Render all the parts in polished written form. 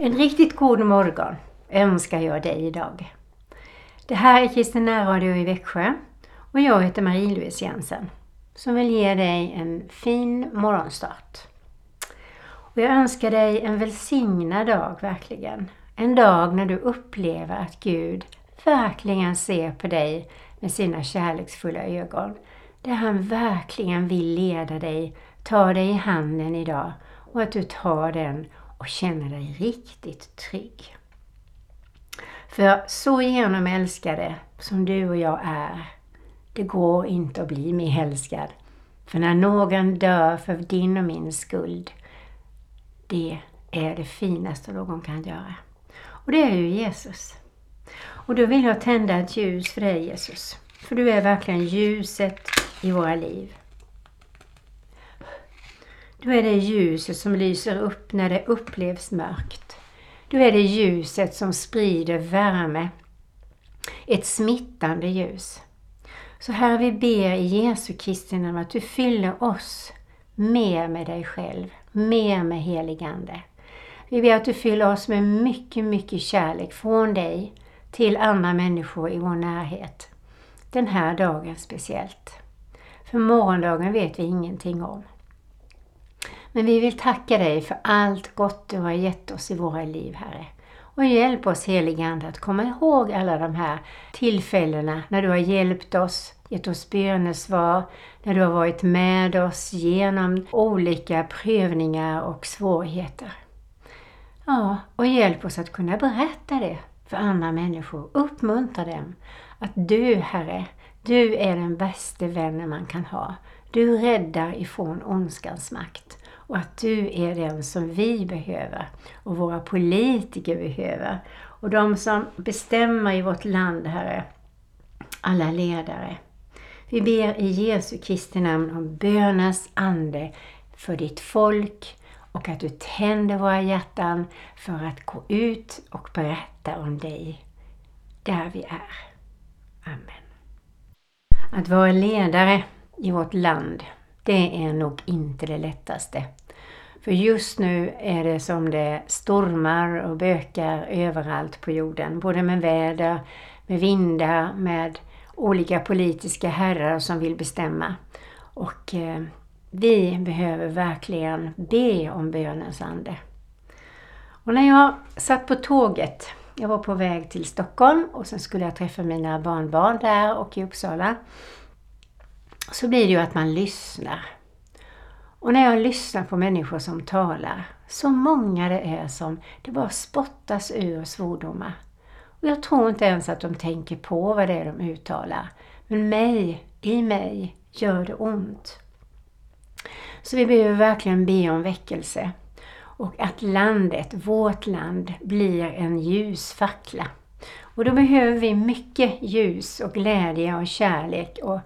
En riktigt god morgon önskar jag dig idag. Det här är Kristen Ära Radio i Växjö och jag heter Marie-Louise Jensen som vill ge dig en fin morgonstart. Och jag önskar dig en välsignad dag verkligen. En dag när du upplever att Gud verkligen ser på dig med sina kärleksfulla ögon. Där han verkligen vill leda dig, ta dig i handen idag och att du tar den och känner dig riktigt trygg. För så genom älskade som du och jag är, det går inte att bli mer älskad. För när någon dör för din och min skuld, det är det finaste någon kan göra. Och det är ju Jesus. Och då vill jag tända ett ljus för dig, Jesus. För du är verkligen ljuset i våra liv. Du är det ljuset som lyser upp när det upplevs mörkt. Du är det ljuset som sprider värme. Ett smittande ljus. Så här vi ber i Jesu Kristi namn att du fyller oss mer med dig själv. Mer med heligande. Vi ber att du fyller oss med mycket, mycket kärlek från dig till andra människor i vår närhet. Den här dagen speciellt. För morgondagen vet vi ingenting om. Men vi vill tacka dig för allt gott du har gett oss i våra liv, Herre. Och hjälp oss, helige Ande, att komma ihåg alla de här tillfällena när du har hjälpt oss, gett oss bönesvar, när du har varit med oss genom olika prövningar och svårigheter. Ja, och hjälp oss att kunna berätta det för andra människor. Uppmuntra dem att du, Herre, du är den bästa vännen man kan ha. Du räddar ifrån ondskans makt. Och att du är den som vi behöver och våra politiker behöver. Och de som bestämmer i vårt land, Herre, alla ledare. Vi ber i Jesu Kristi namn om bönens ande för ditt folk. Och att du tänder våra hjärtan för att gå ut och berätta om dig där vi är. Amen. Att vara ledare i vårt land, det är nog inte det lättaste. För just nu är det som det stormar och bökar överallt på jorden. Både med väder, med vindar, med olika politiska herrar som vill bestämma. Och vi behöver verkligen be om bönens ande. Och när jag satt på tåget, jag var på väg till Stockholm och sen skulle jag träffa mina barnbarn där och i Uppsala. Så blir det ju att man lyssnar. Och när jag lyssnar på människor som talar, så många det är som det bara spottas ur svordomar. Och jag tror inte ens att de tänker på vad det är de uttalar. Men i mig gör det ont. Så vi behöver verkligen be om väckelse. Och att landet, vårt land, blir en ljusfackla. Och då behöver vi mycket ljus och glädje och kärlek och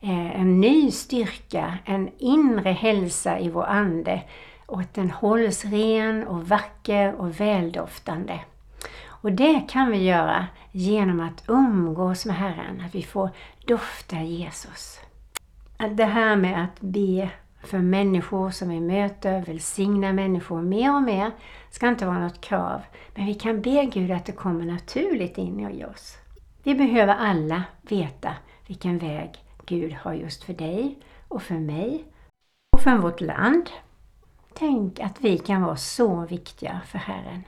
en ny styrka, en inre hälsa i vår ande. Och att den hålls ren och vacker och väldoftande. Och det kan vi göra genom att umgås med Herren. Att vi får dofta Jesus. Att det här med att be för människor som vi möter, välsigna människor mer och mer, ska inte vara något krav. Men vi kan be Gud att det kommer naturligt in i oss. Vi behöver alla veta vilken väg Gud har just för dig och för mig och för vårt land. Tänk att vi kan vara så viktiga för Herren.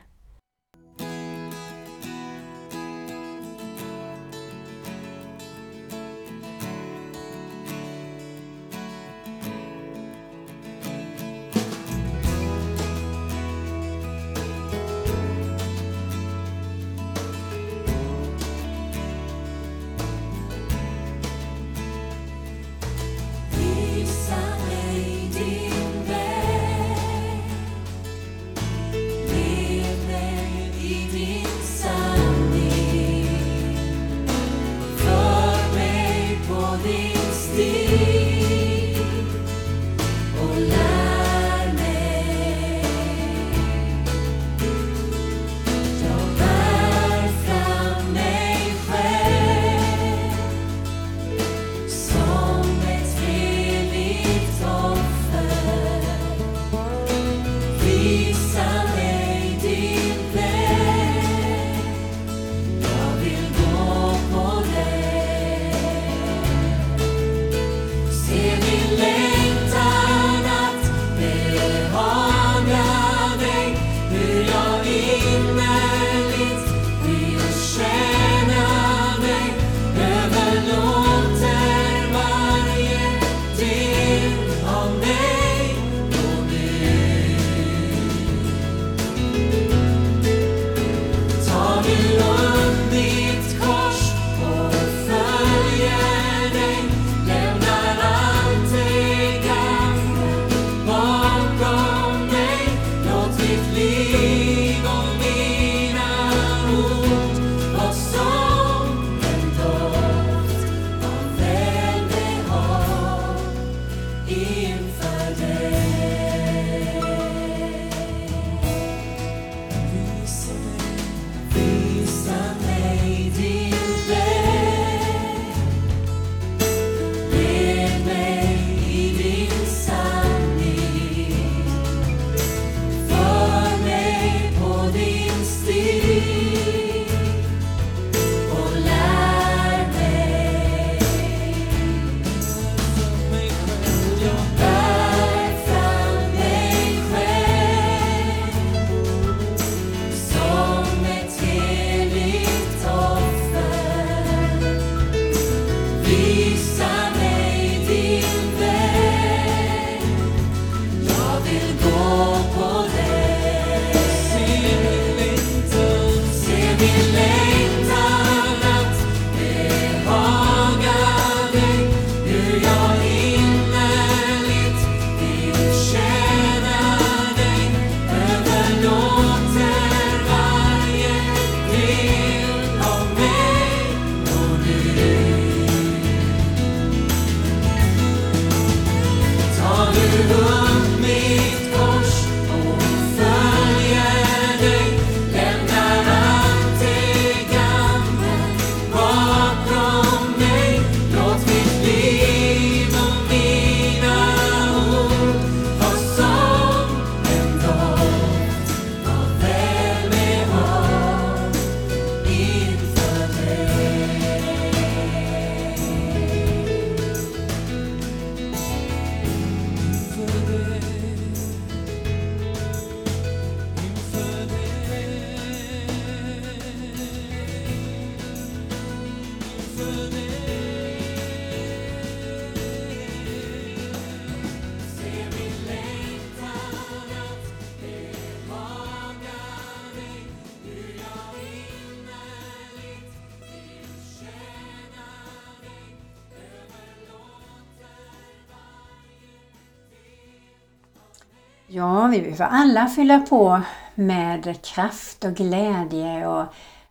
Ja, vi vill för alla fylla på med kraft och glädje och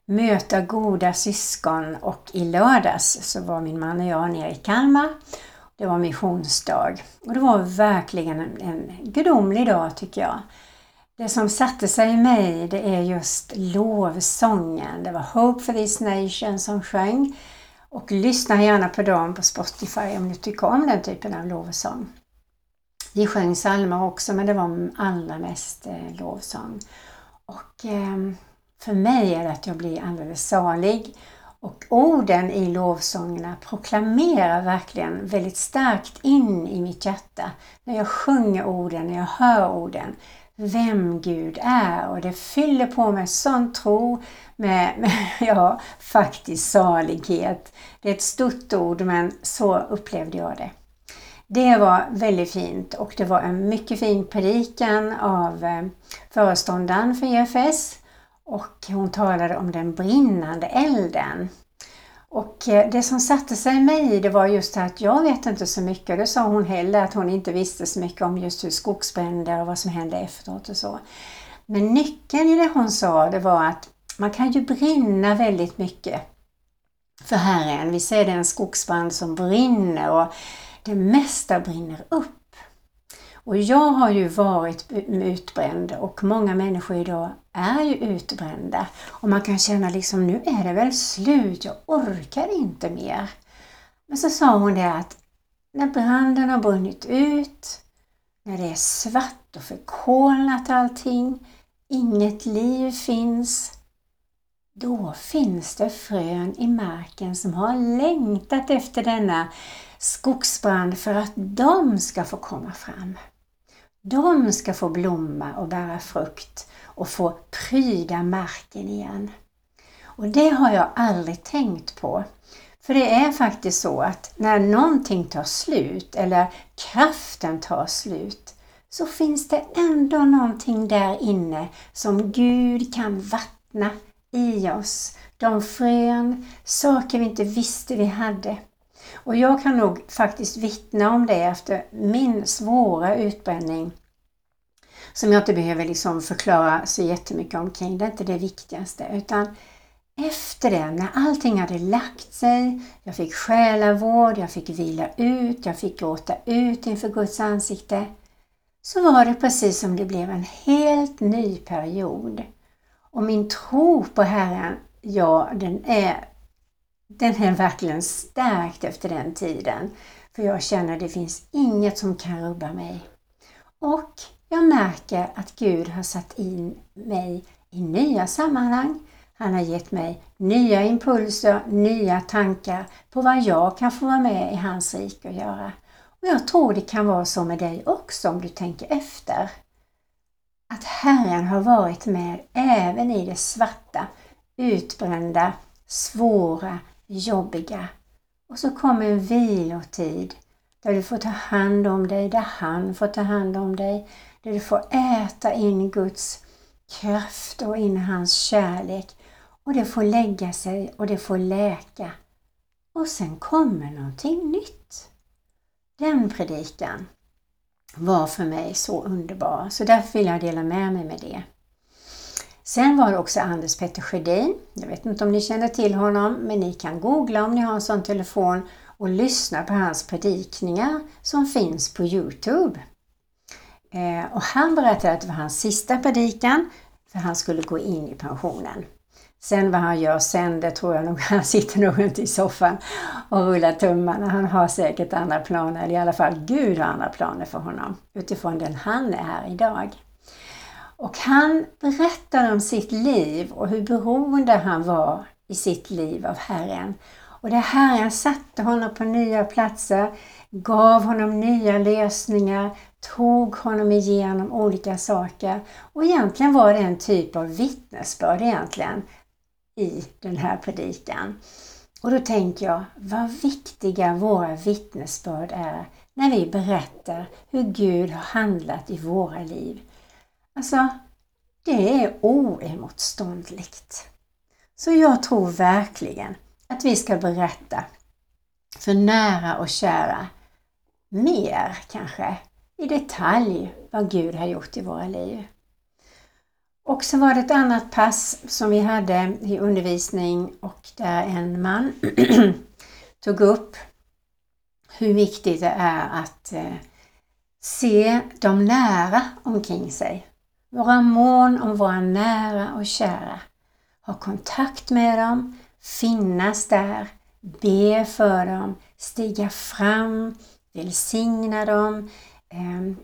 möta goda syskon. Och i lördags så var min man och jag nere i Kalmar. Det var missionsdag och det var verkligen en gudomlig dag, tycker jag. Det som satte sig i mig, det är just lovsången. Det var Hope for this Nation som sjöng, och lyssna gärna på dem på Spotify om ni tycker om den typen av lovsång. Vi sjöng psalmer också, men det var allra mest lovsång. Och för mig är det att jag blir alldeles salig. Och orden i lovsångerna proklamerar verkligen väldigt starkt in i mitt hjärta. När jag sjunger orden, när jag hör orden. Vem Gud är, och det fyller på med sån tro, med faktiskt salighet. Det är ett stort ord, men så upplevde jag det. Det var väldigt fint, och det var en mycket fin predikan av föreståndaren för EFS, och hon talade om den brinnande elden. Och det som satte sig i mig, det var just att jag vet inte så mycket, och det sa hon heller, att hon inte visste så mycket om just hur skogsbränder och vad som hände efteråt och så. Men nyckeln i det hon sa, det var att man kan ju brinna väldigt mycket för Herren. Vi ser den skogsbrand som brinner och det mesta brinner upp. Och jag har ju varit utbränd, och många människor idag är ju utbrända. Och man kan känna liksom, nu är det väl slut, jag orkar inte mer. Men så sa hon det att när branden har brunnit ut, när det är svart och förkolnat allting, inget liv finns. Då finns det frön i marken som har längtat efter denna skogsbrand för att de ska få komma fram. De ska få blomma och bära frukt och få pryda marken igen. Och det har jag aldrig tänkt på. För det är faktiskt så att när någonting tar slut eller kraften tar slut, så finns det ändå någonting där inne som Gud kan vattna i oss. De frön, saker vi inte visste vi hade. Och jag kan nog faktiskt vittna om det efter min svåra utbränning, som jag inte behöver förklara så jättemycket omkring. Det är inte det viktigaste, utan efter det, när allting hade lagt sig, jag fick själavård, jag fick vila ut, jag fick gråta ut inför Guds ansikte, så var det precis som det blev en helt ny period. Och min tro på Herren, ja, den är verkligen stärkt efter den tiden. För jag känner att det finns inget som kan rubba mig. Och jag märker att Gud har satt in mig i nya sammanhang. Han har gett mig nya impulser, nya tankar på vad jag kan få vara med i hans rike och göra. Och jag tror det kan vara så med dig också, om du tänker efter. Att Herren har varit med även i det svarta, utbrända, svåra, jobbiga. Och så kommer en vilotid där du får ta hand om dig, där han får ta hand om dig. Där du får äta in Guds kraft och in hans kärlek. Och det får lägga sig och det får läka. Och sen kommer någonting nytt. Den predikan var för mig så underbar. Så därför vill jag dela med mig med det. Sen var det också Anders Petter Schedin. Jag vet inte om ni känner till honom, men ni kan googla om ni har en sån telefon och lyssna på hans predikningar som finns på Youtube. Och han berättade att det var hans sista predikan, för han skulle gå in i pensionen. Sen vad han gör sen, det tror jag nog, han sitter nog inte i soffan och rullar tummarna. Han har säkert andra planer, eller i alla fall Gud har andra planer för honom utifrån den han är här idag. Och han berättade om sitt liv och hur beroende han var i sitt liv av Herren. Och det Herren satte honom på nya platser, gav honom nya lösningar, tog honom igenom olika saker. Och egentligen var det en typ av vittnesbörd egentligen i den här predikan. Och då tänker jag, vad viktiga våra vittnesbörd är när vi berättar hur Gud har handlat i våra liv. Alltså, det är oemotståndligt. Så jag tror verkligen att vi ska berätta för nära och kära mer, kanske i detalj, vad Gud har gjort i våra liv. Och så var det ett annat pass som vi hade i undervisning, och där en man tog upp hur viktigt det är att se de nära omkring sig. Vara mån om våra nära och kära. Ha kontakt med dem, finnas där, be för dem, stiga fram, välsigna dem,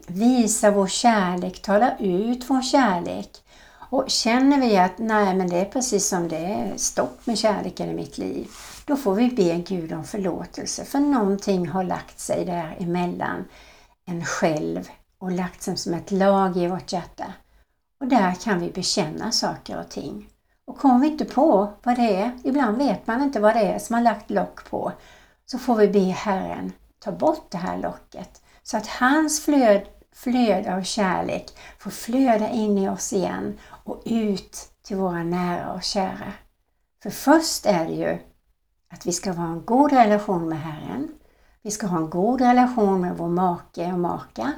visa vår kärlek, tala ut vår kärlek. Och känner vi att nej, men det är precis som det är, stopp med kärleken i mitt liv, då får vi be Gud om förlåtelse, för någonting har lagt sig där emellan en själv och lagt sig som ett lag i vårt hjärta. Och där kan vi bekänna saker och ting. Och kommer vi inte på vad det är, ibland vet man inte vad det är som har lagt lock på, så får vi be Herren ta bort det här locket, så att hans flöd av kärlek får flöda in i oss igen och ut till våra nära och kära. För först är det ju att vi ska ha en god relation med Herren. Vi ska ha en god relation med vår make och maka.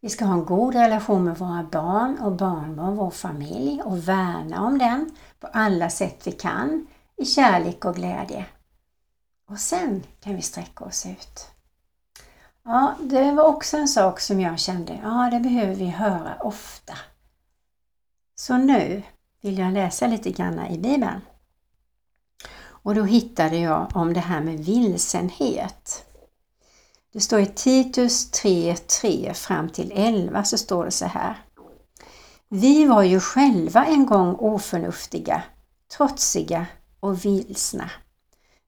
Vi ska ha en god relation med våra barn och barnbarn, vår familj, och värna om den på alla sätt vi kan i kärlek och glädje. Och sen kan vi sträcka oss ut. Ja, det var också en sak som jag kände, ja, det behöver vi höra ofta. Så nu vill jag läsa lite grann i Bibeln. Och då hittade jag om det här med vilsenhet. Det står i Titus 3:3 fram till 11, så står det så här. Vi var ju själva en gång oförnuftiga, trotsiga och vilsna.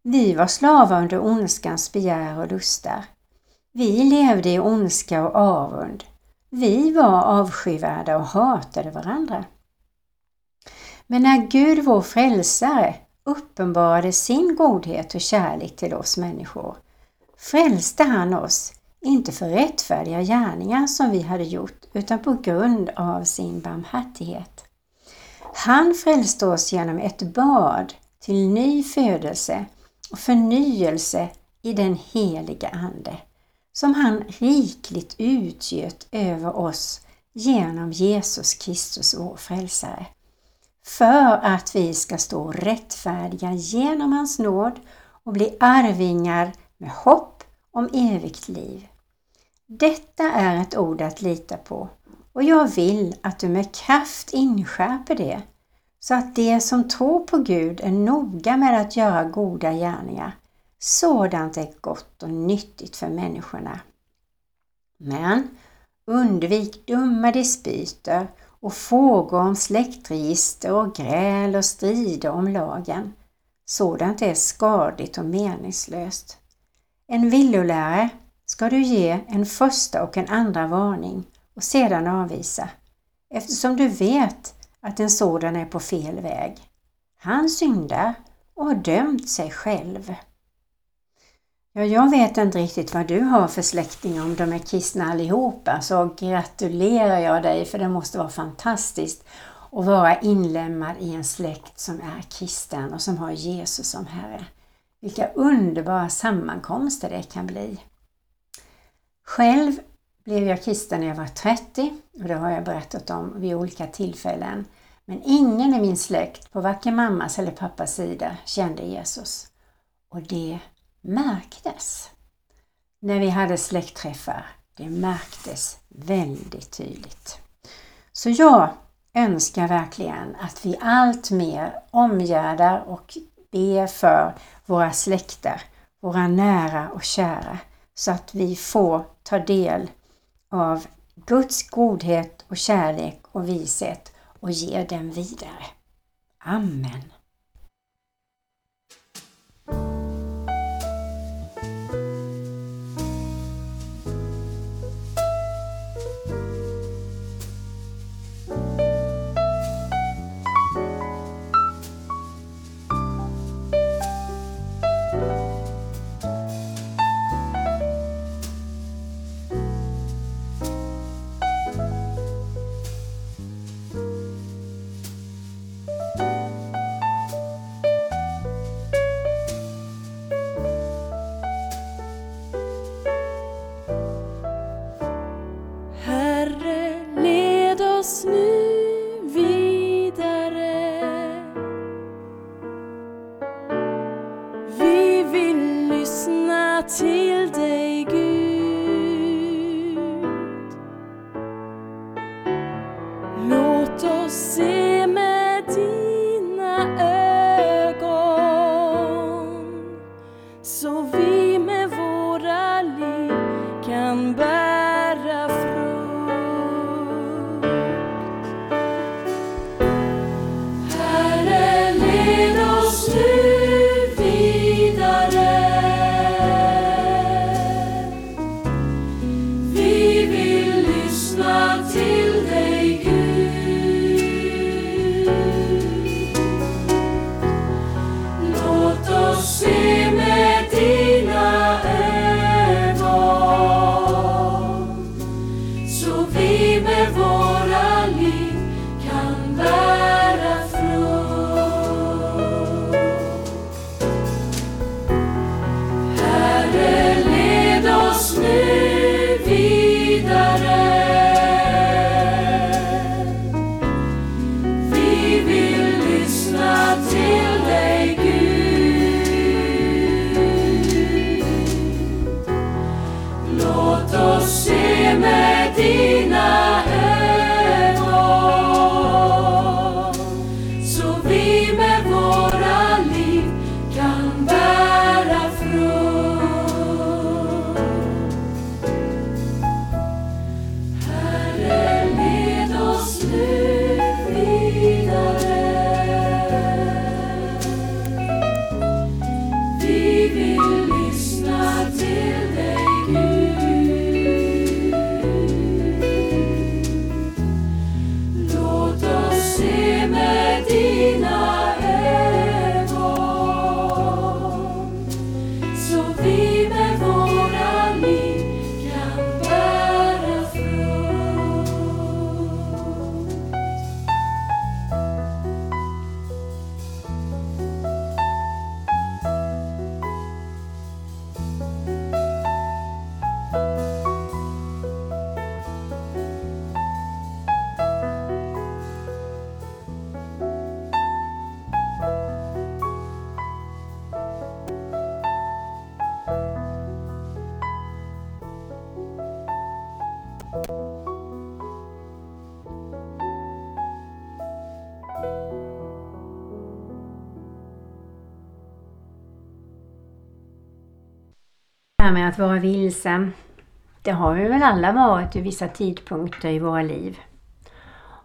Vi var slavar under ondskans begär och lustar. Vi levde i ondska och avund. Vi var avskyvärda och hatade varandra. Men när Gud, vår frälsare, uppenbarade sin godhet och kärlek till oss människor, frälste han oss, inte för rättfärdiga gärningar som vi hade gjort, utan på grund av sin barmhärtighet. Han frälste oss genom ett bad till ny födelse och förnyelse i den heliga ande, som han rikligt utgöt över oss genom Jesus Kristus vår frälsare, för att vi ska stå rättfärdiga genom hans nåd och bli arvingar med hopp om evigt liv. Detta är ett ord att lita på, och jag vill att du med kraft inskärper det, så att de som tror på Gud är noga med att göra goda gärningar. Sådant är gott och nyttigt för människorna. Men undvik dumma dispyter och frågor om släktregister och gräl och strider om lagen. Sådant är skadligt och meningslöst. En villolärare ska du ge en första och en andra varning och sedan avvisa, eftersom du vet att en sådan är på fel väg. Han syndar och har dömt sig själv. Ja, jag vet inte riktigt vad du har för släktingar, om de är kristna allihopa, så gratulerar jag dig, för det måste vara fantastiskt att vara inlemmad i en släkt som är kristen och som har Jesus som Herre. Vilka underbara sammankomster det kan bli. Själv blev jag kristen när jag var 30, och det har jag berättat om vid olika tillfällen. Men ingen i min släkt på varken mammas eller pappas sida kände Jesus. Och det märktes. När vi hade släktträffar, det märktes väldigt tydligt. Så jag önskar verkligen att vi allt mer omgärdar och ber för våra släkter, våra nära och kära, så att vi får ta del av Guds godhet och kärlek och vishet och ge den vidare. Amen. Till dig, Gud. här med att vara vilse, det har vi väl alla varit i vissa tidpunkter i våra liv.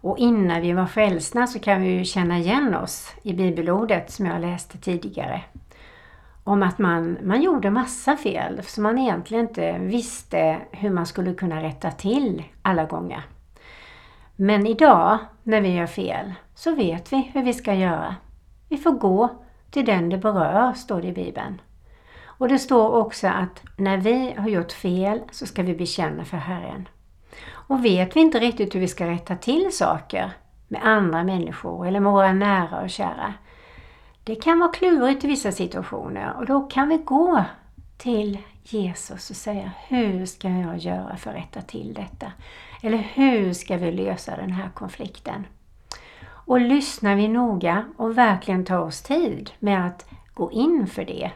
Och innan vi var frälsna så kan vi ju känna igen oss i bibelordet som jag läste tidigare. Om att man gjorde massa fel som man egentligen inte visste hur man skulle kunna rätta till alla gånger. Men idag när vi gör fel så vet vi hur vi ska göra. Vi får gå till den det berör, står det i Bibeln. Och det står också att när vi har gjort fel så ska vi bekänna för Herren. Och vet vi inte riktigt hur vi ska rätta till saker med andra människor eller med våra nära och kära. Det kan vara klurigt i vissa situationer och då kan vi gå till Jesus och säga: hur ska jag göra för att rätta till detta? Eller hur ska vi lösa den här konflikten? Och lyssnar vi noga och verkligen tar oss tid med att gå in för det,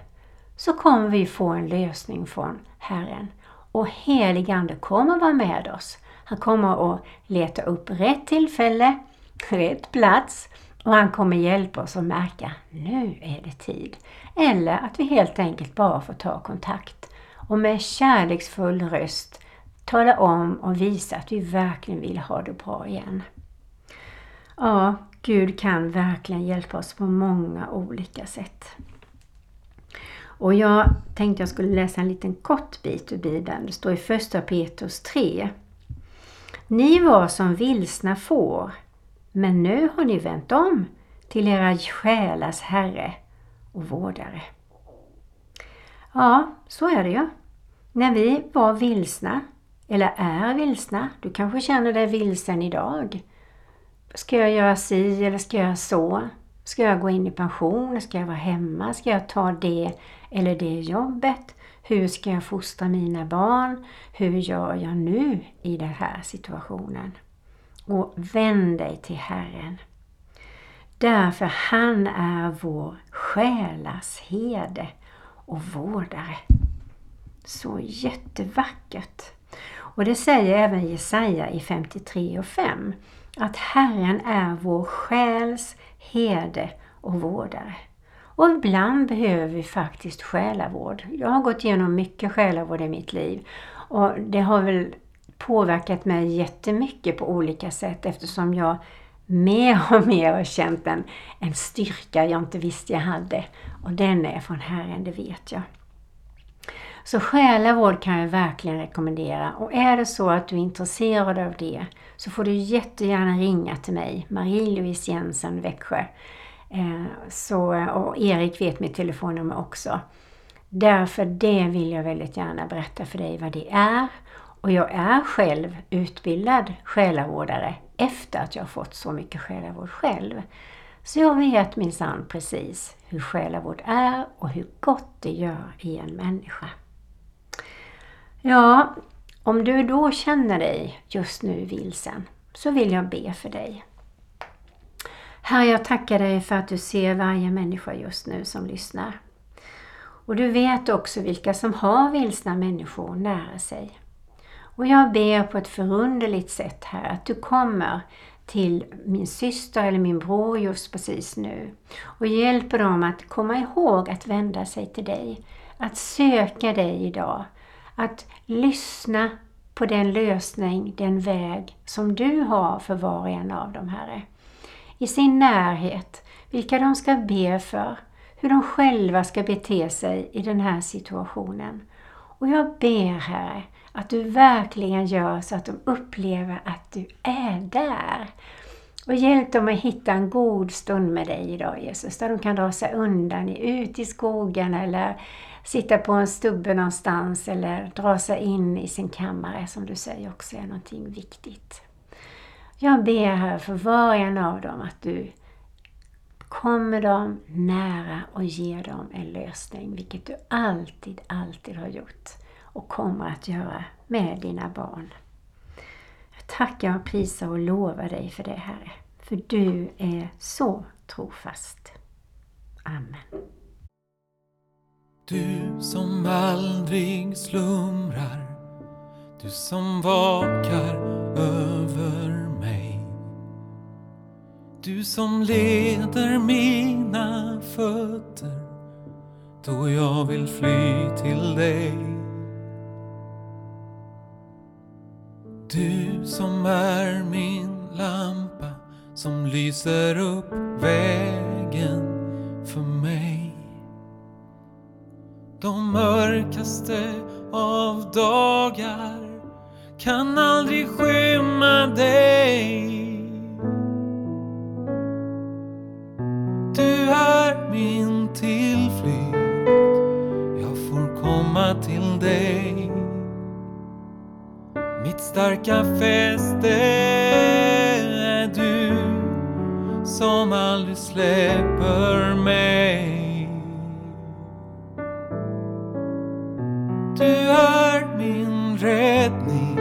så kommer vi få en lösning från Herren. Och helig ande kommer vara med oss. Han kommer att leta upp rätt tillfälle, rätt plats. Och han kommer hjälpa oss att märka nu är det tid. Eller att vi helt enkelt bara får ta kontakt. Och med kärleksfull röst tala om och visa att vi verkligen vill ha det bra igen. Ja, Gud kan verkligen hjälpa oss på många olika sätt. Och jag tänkte jag skulle läsa en liten kort bit ur Bibeln. Det står i 1 Petrus 3. Ni var som vilsna får, men nu har ni vänt om till era själars herre och vårdare. Ja, så är det ju. När vi var vilsna, eller är vilsna, du kanske känner dig vilsen idag. Ska jag göra si eller ska jag göra så? Ska jag gå in i pension? Ska jag vara hemma? Ska jag ta det eller det jobbet? Hur ska jag fostra mina barn? Hur gör jag nu i den här situationen? Och vänd dig till Herren. Därför han är vår själas herde och vårdare. Så jättevackert. Och det säger även Jesaja i 53:5. Att Herren är vår själs herde och vårdare. Och ibland behöver vi faktiskt själavård. Jag har gått igenom mycket själavård i mitt liv. Och det har väl påverkat mig jättemycket på olika sätt. Eftersom jag mer har känt en styrka jag inte visste jag hade. Och den är från Herren, det vet jag. Så själavård kan jag verkligen rekommendera. Och är det så att du är intresserad av det så får du jättegärna ringa till mig. Marie-Louise Jensen, Växjö. Och Erik vet mitt telefonnummer också. Därför det vill jag väldigt gärna berätta för dig vad det är. Och jag är själv utbildad själavårdare efter att jag fått så mycket själavård själv. Så jag vet minsann precis hur själavård är och hur gott det gör i en människa. Ja, om du då känner dig just nu vilsen så vill jag be för dig. Herre, jag tackar dig för att du ser varje människa just nu som lyssnar. Och du vet också vilka som har vilsna människor nära sig. Och jag ber på ett förunderligt sätt här att du kommer till min syster eller min bror just precis nu. Och hjälper dem att komma ihåg att vända sig till dig. Att söka dig idag. Att lyssna på den lösning, den väg som du har för var och en av dem, Herre. I sin närhet, vilka de ska be för. Hur de själva ska bete sig i den här situationen. Och jag ber, Herre, att du verkligen gör så att de upplever att du är där. Och hjälp dem att hitta en god stund med dig idag, Jesus. Där de kan dra sig undan ut i skogen eller sitta på en stubbe någonstans. Eller dra sig in i sin kammare, som du säger också är någonting viktigt. Jag ber här för var en av dem att du kommer dem nära och ger dem en lösning. Vilket du alltid har gjort. Och kommer att göra med dina barn. Jag tackar och prisar och lovar dig för det, Herre. För du är så trofast. Amen. Du som aldrig slumrar. Du som vakar över mig. Du som leder mina fötter. Då jag vill fly till dig. Du som är min lampa, som lyser upp vägen för mig. De mörkaste av dagar kan aldrig skymma dig. Du är min tillflykt, jag får komma till dig. Mitt starka fäste är du, som aldrig släpper mig. Du är min räddning,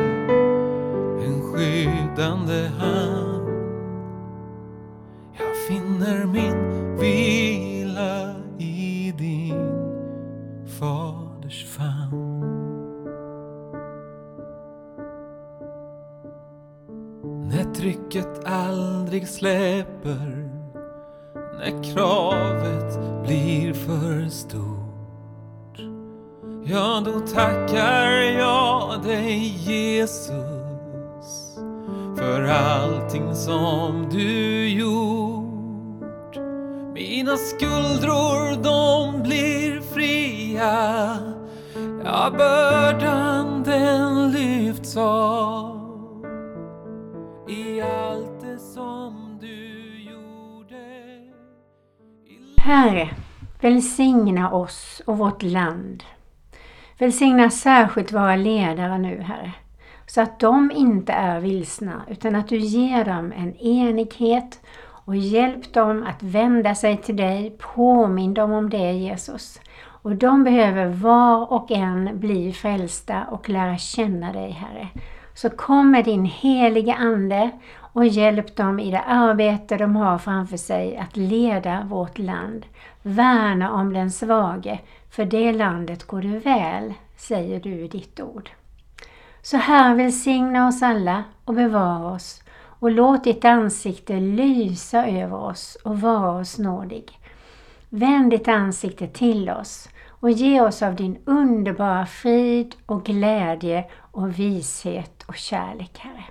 en skyddande hand. Jag finner min vila i din faders famn. Trycket aldrig släpper, när kravet blir för stort. Ja, då tackar jag dig, Jesus, för allting som du gjort. Mina skuldror, de blir fria, ja, bördan den lyfts av. Herre, välsigna oss och vårt land. Välsigna särskilt våra ledare nu, Herre, så att de inte är vilsna, utan att du ger dem en enighet och hjälp dem att vända sig till dig. Påminn dem om det, Jesus. Och de behöver var och en bli frälsta och lära känna dig, Herre. Så kom med din heliga ande och hjälp dem i det arbete de har framför sig att leda vårt land. Värna om den svage, för det landet går du väl, säger du i ditt ord. Så här välsigna oss alla och bevara oss, och låt ditt ansikte lysa över oss och vara oss nådig. Vänd ditt ansikte till oss och ge oss av din underbara frid och glädje och vishet och kärlek, Herre.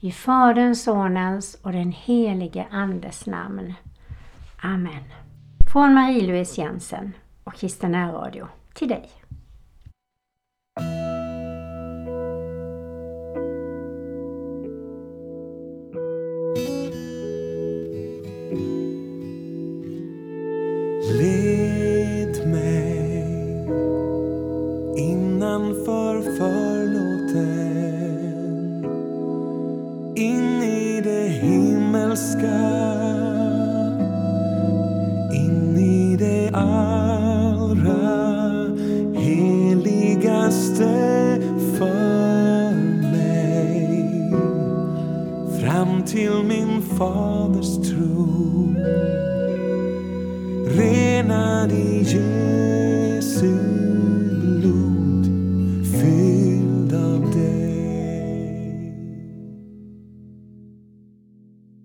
I Faderns, Sonens och den helige Andes namn. Amen. Från Marie-Louise Jensen och Kristen Ära Radio till dig. Led mig innanför förlåten, in i det himmelska, in i det allra heligaste för mig, fram till min faders tro, renad i Jesus.